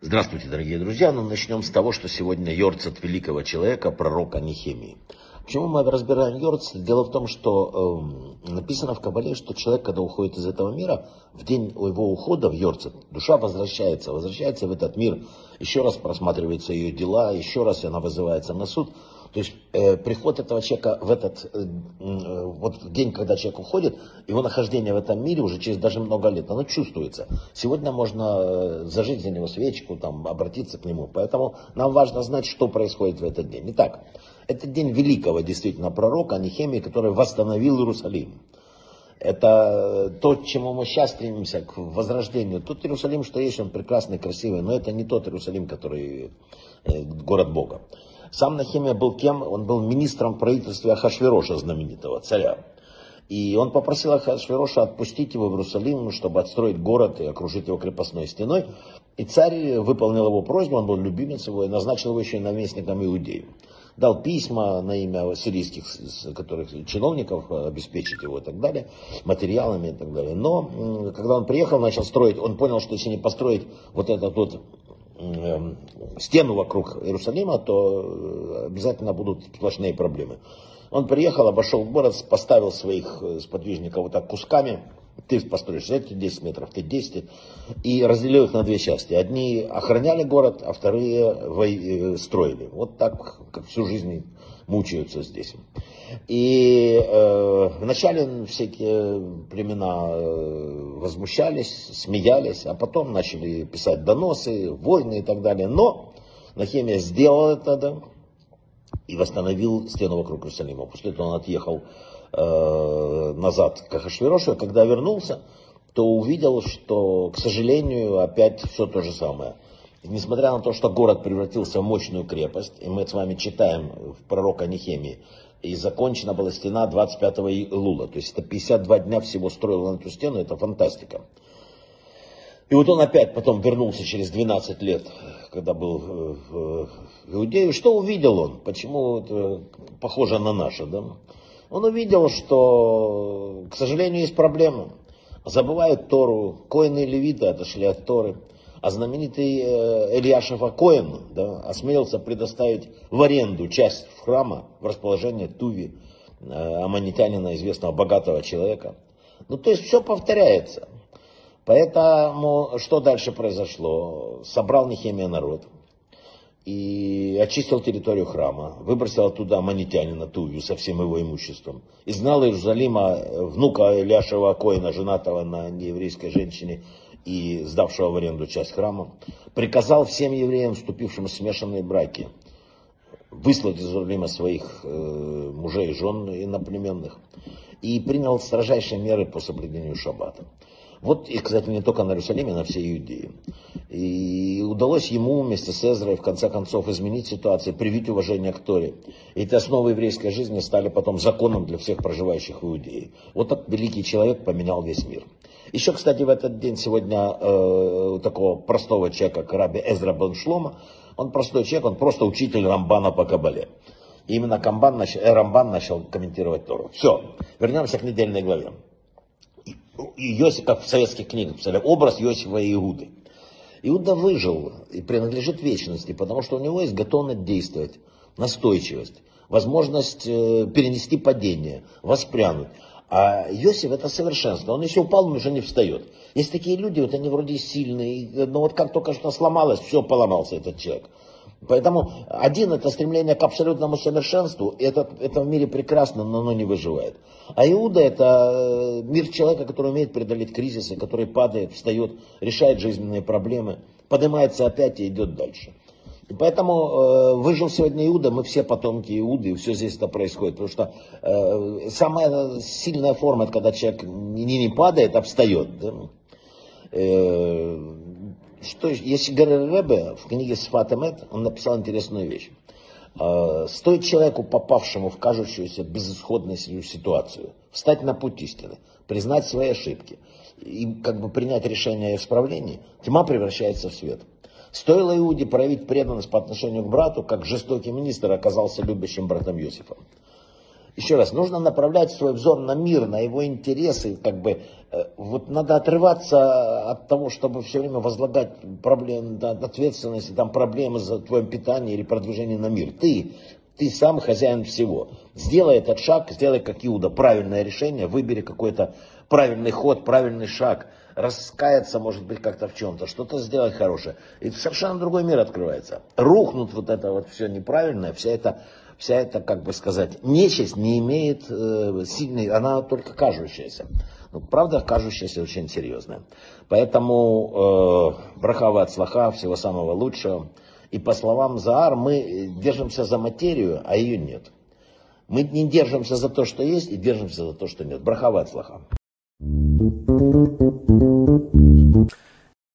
Здравствуйте, дорогие друзья! Ну, начнем с того, что сегодня Йорцет великого человека, пророка Нехемии. Почему мы разбираем Йорцет? Дело в том, что написано в Кабале, что человек, когда уходит из этого мира, в день его ухода в Йорцет, душа возвращается в этот мир, еще раз просматриваются ее дела, еще раз она вызывается на суд. То есть приход этого человека в этот вот день, когда человек уходит, его нахождение в этом мире уже через даже много лет, оно чувствуется. Сегодня можно зажечь за него свечку, там, обратиться к нему. Поэтому нам важно знать, что происходит в этот день. Итак, это день великого действительно пророка Нехемии, который восстановил Иерусалим. Это то, к чему мы сейчас стремимся, к возрождению. Тот Иерусалим, что есть, он прекрасный, красивый, но это не тот Иерусалим, который город Бога. Сам Нехемия был кем? Он был министром правительства Ахашвероша, знаменитого царя. И он попросил Ахашвероша отпустить его в Иерусалим, чтобы отстроить город и окружить его крепостной стеной. И царь выполнил его просьбу, он был любимец его и назначил его еще и наместником Иудеи. Дал письма на имя сирийских чиновников, обеспечить его и так далее, материалами и так далее. Но когда он приехал, начал строить, он понял, что если не построить вот этот вот стену вокруг Иерусалима, то обязательно будут сплошные проблемы. Он приехал, обошел город, поставил своих сподвижников вот так кусками. Ты построишь эти 10 метров, ты 10. И разделил их на две части. Одни охраняли город, а вторые строили. Вот так, как всю жизнь мучаются здесь. И вначале всякие племена возмущались, смеялись, а потом начали писать доносы, войны и так далее. Но Нехемия сделал это, да, и восстановил стену вокруг Иерусалима. После этого он отъехал назад к Ахашверошу, а когда вернулся, то увидел, что, к сожалению, опять все то же самое. И несмотря на то, что город превратился в мощную крепость, и мы с вами читаем в пророка Нехемии, и закончена была стена 25 Илула, то есть это 52 дня всего строил он эту стену, это фантастика. И вот он опять потом вернулся через 12 лет, когда был в Иудее. Что увидел он? Почему это похоже на наше, да? Он увидел, что, к сожалению, есть проблемы. Забывают Тору, коины и левиты отошли от Торы. А знаменитый Эльяшив коин, да, осмелился предоставить в аренду часть храма в расположение Тувии, аммонитянина, известного богатого человека. Ну, то есть все повторяется. Поэтому что дальше произошло? Собрал Нехемия народ и очистил территорию храма, выбросил оттуда аммонитянина Тувью со всем его имуществом. И знал Иерусалима внука Эльяшива коина, женатого на нееврейской женщине и сдавшего в аренду часть храма. Приказал всем евреям, вступившим в смешанные браки, выслать из Иерусалима своих мужей, жен иноплеменных. И принял строжайшие меры по соблюдению шаббата. Вот, и, кстати, не только на Иерусалиме, на всей Иудее. И удалось ему вместе с Эзрой, в конце концов, изменить ситуацию, привить уважение к Торе. Эти основы еврейской жизни стали потом законом для всех проживающих в Иудее. Вот так великий человек поменял весь мир. Еще, кстати, в этот день сегодня такого простого человека, как раби Эзра бен Шлома, он простой человек, он просто учитель Рамбана по Кабале. И именно Рамбан начал комментировать Тору. Все, вернемся к недельной главе. Иосиф, как в советских книгах писали, образ Иосифа и Иуды. Иуда выжил и принадлежит вечности, потому что у него есть готовность действовать, настойчивость, возможность перенести падение, воспрянуть. А Иосиф это совершенство, он если упал, он уже не встает. Есть такие люди, вот они вроде сильные, но вот как только что сломалось, все, поломался этот человек. Поэтому один это стремление к абсолютному совершенству, это в мире прекрасно, но оно не выживает. А Иуда это мир человека, который умеет преодолеть кризисы, который падает, встает, решает жизненные проблемы, поднимается опять и идет дальше. И поэтому выжил сегодня Иуда, мы все потомки Иуды, и все здесь это происходит. Потому что самая сильная форма, это когда человек не падает, а встает. Да? Что, если Игорь Ребе в книге с Фатемет, он написал интересную вещь. Стоит человеку, попавшему в кажущуюся безысходную ситуацию, встать на путь истины, признать свои ошибки и как бы принять решение о исправлении, тьма превращается в свет. Стоило Иуде проявить преданность по отношению к брату, как жестокий министр оказался любящим братом Иосифа. Еще раз, нужно направлять свой взор на мир, на его интересы, как бы, вот надо отрываться от того, чтобы все время возлагать проблемы, ответственность, там проблемы за твое питание или продвижение на мир. Ты сам хозяин всего. Сделай этот шаг, сделай, как Иуда, правильное решение, выбери какой-то правильный ход, правильный шаг, раскаяться, может быть, как-то в чем-то, что-то сделать хорошее. И совершенно другой мир открывается. Рухнут вот это вот все неправильное, вся эта, как бы сказать, нечисть не имеет сильной, она только кажущаяся. Ну, правда, кажущаяся очень серьезная. Поэтому браха ве-ацлаха, всего самого лучшего. И по словам Заар, мы держимся за материю, а ее нет. Мы не держимся за то, что есть, и держимся за то, что нет. Браха ве-ацлаха.